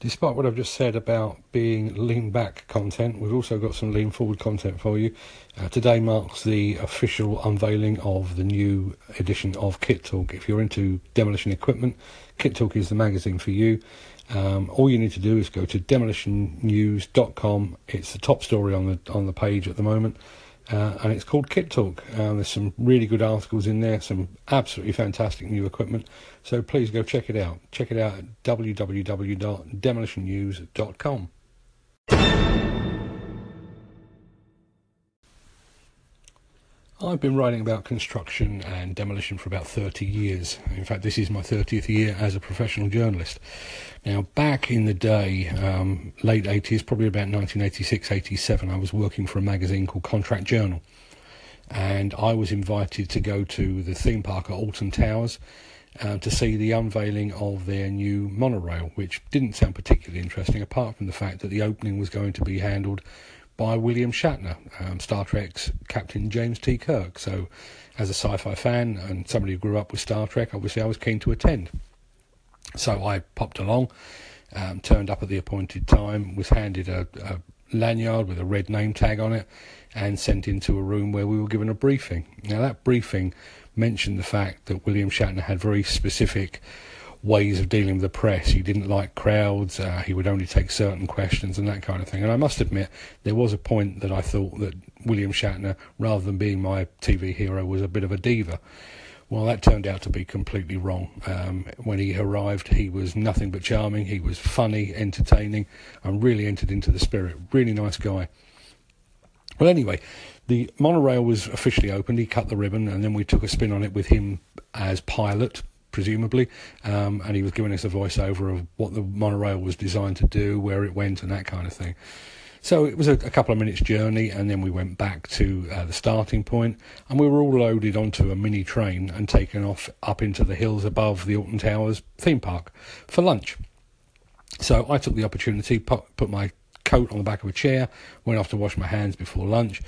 Despite what I've just said about being lean back content, we've also got some lean forward content for you. Today marks the official unveiling of the new edition of Kit Talk. If you're into demolition equipment, Kit Talk is the magazine for you. All you need to do is go to demolitionnews.com. It's the top story on the page at the moment, and it's called Kit Talk. There's some really good articles in there, some absolutely fantastic new equipment. So please go check it out. Check it out at www.demolitionnews.com. I've been writing about construction and demolition for about 30 years. In fact, this is my 30th year as a professional journalist. Now, back in the day, late 80s, probably about 1986, 87, I was working for a magazine called Contract Journal. And I was invited to go to the theme park at Alton Towers to see the unveiling of their new monorail, which didn't sound particularly interesting, apart from the fact that the opening was going to be handled by William Shatner, Star Trek's Captain James T. Kirk. So, as a sci-fi fan and somebody who grew up with Star Trek, obviously I was keen to attend. So I popped along, turned up at the appointed time, was handed a lanyard with a red name tag on it, and sent into a room where we were given a briefing. Now, that briefing mentioned the fact that William Shatner had very specific ways of dealing with the press. He didn't like crowds, he would only take certain questions and that kind of thing. And I must admit, there was a point that I thought that William Shatner, rather than being my TV hero, was a bit of a diva. Well, that turned out to be completely wrong. When he arrived, he was nothing but charming. He was funny, entertaining, and really entered into the spirit. Really nice guy. Well, anyway, the monorail was officially opened. He cut the ribbon, and then we took a spin on it with him as pilot, presumably, and he was giving us a voiceover of what the monorail was designed to do, where it went, and that kind of thing. So it was a couple of minutes journey, and then we went back to the starting point, and we were all loaded onto a mini train and taken off up into the hills above the Alton Towers theme park for lunch. So I took the opportunity, put my coat on the back of a chair, went off to wash my hands before lunch,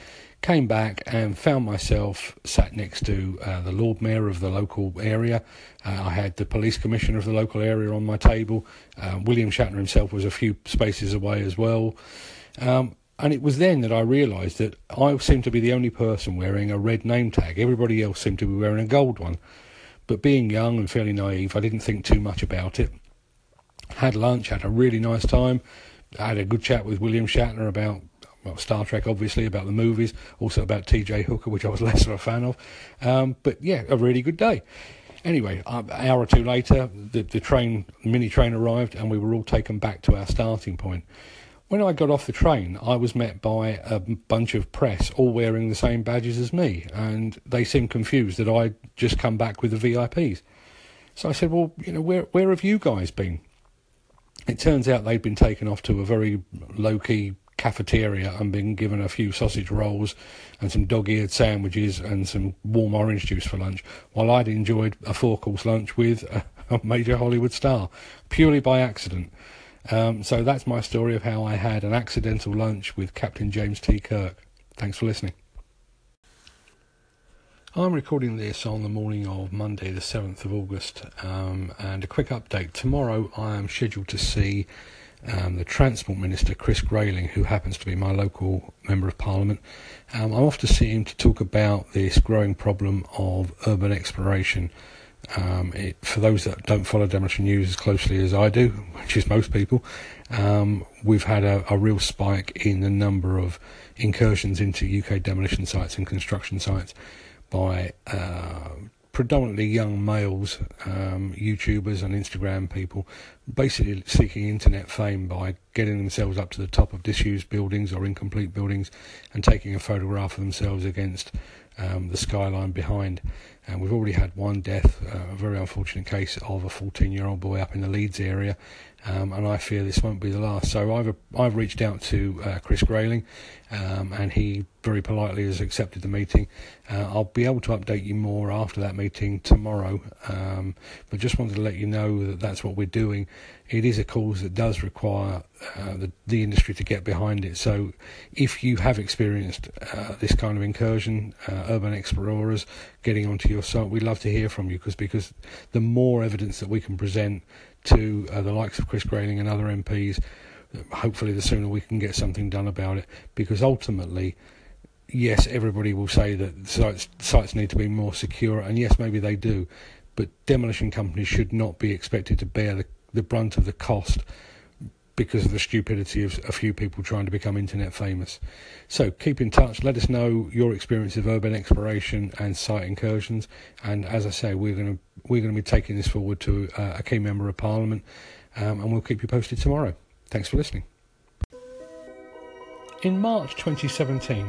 came back and found myself sat next to the Lord Mayor of the local area. I had the police commissioner of the local area on my table. William Shatner himself was a few spaces away as well. And it was then that I realised that I seemed to be the only person wearing a red name tag. Everybody else seemed to be wearing a gold one. But being young and fairly naive, I didn't think too much about it. Had lunch, had a really nice time. I had a good chat with William Shatner about, well, Star Trek, obviously, about the movies, also about TJ Hooker, which I was less of a fan of. But yeah, a really good day. Anyway, an hour or two later, the mini train arrived, and we were all taken back to our starting point. When I got off the train, I was met by a bunch of press, all wearing the same badges as me, and they seemed confused that I'd just come back with the VIPs. So I said, well, you know, where have you guys been? It turns out they'd been taken off to a very low-key cafeteria and been given a few sausage rolls and some dog-eared sandwiches and some warm orange juice for lunch, while I'd enjoyed a four-course lunch with a major Hollywood star, purely by accident. So that's my story of how I had an accidental lunch with Captain James T. Kirk. Thanks for listening. I'm recording this on the morning of Monday the 7th of August, and a quick update. Tomorrow I am scheduled to see the Transport Minister, Chris Grayling, who happens to be my local Member of Parliament. I'm off to see him to talk about this growing problem of urban exploration. For those that don't follow Demolition News as closely as I do, which is most people, we've had a real spike in the number of incursions into UK demolition sites and construction sites by predominantly young males, YouTubers and Instagram people, basically seeking internet fame by getting themselves up to the top of disused buildings or incomplete buildings and taking a photograph of themselves against the skyline behind. And we've already had one death, a very unfortunate case of a 14-year-old boy up in the Leeds area, and I fear this won't be the last. So I've reached out to Chris Grayling, and he very politely has accepted the meeting. I'll be able to update you more after that meeting tomorrow, but just wanted to let you know that that's what we're doing. It is a cause that does require the industry to get behind it. So if you have experienced this kind of incursion, urban explorers getting onto your site, we'd love to hear from you, because the more evidence that we can present to the likes of Chris Grayling and other MPs. Hopefully the sooner we can get something done about it, because ultimately, yes, everybody will say that sites need to be more secure, and yes, maybe they do, but demolition companies should not be expected to bear the brunt of the cost because of the stupidity of a few people trying to become internet famous. So keep in touch, let us know your experience of urban exploration and site incursions, and as I say, we're going to be taking this forward to a key member of Parliament, and we'll keep you posted tomorrow. Thanks for listening. In March 2017,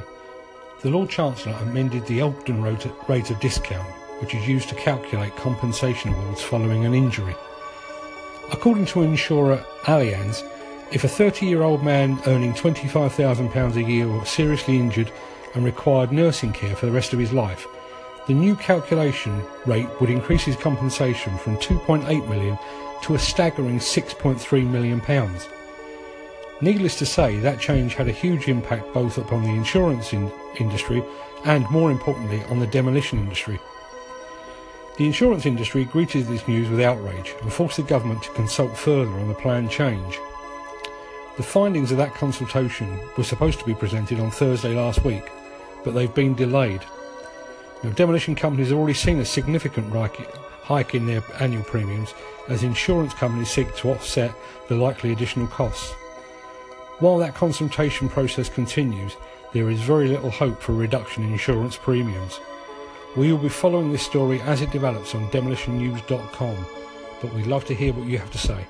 the Lord Chancellor amended the Elkden rate of discount, which is used to calculate compensation awards following an injury. According to insurer Allianz, if a 30-year-old man earning £25,000 a year was seriously injured and required nursing care for the rest of his life, the new calculation rate would increase his compensation from £2.8 million to a staggering £6.3 million. Needless to say, that change had a huge impact both upon the insurance industry and, more importantly, on the demolition industry. The insurance industry greeted this news with outrage and forced the government to consult further on the planned change. The findings of that consultation were supposed to be presented on Thursday last week, but they've been delayed. Now, demolition companies have already seen a significant hike in their annual premiums as insurance companies seek to offset the likely additional costs. While that consultation process continues, there is very little hope for a reduction in insurance premiums. We will be following this story as it develops on demolitionnews.com, but we'd love to hear what you have to say.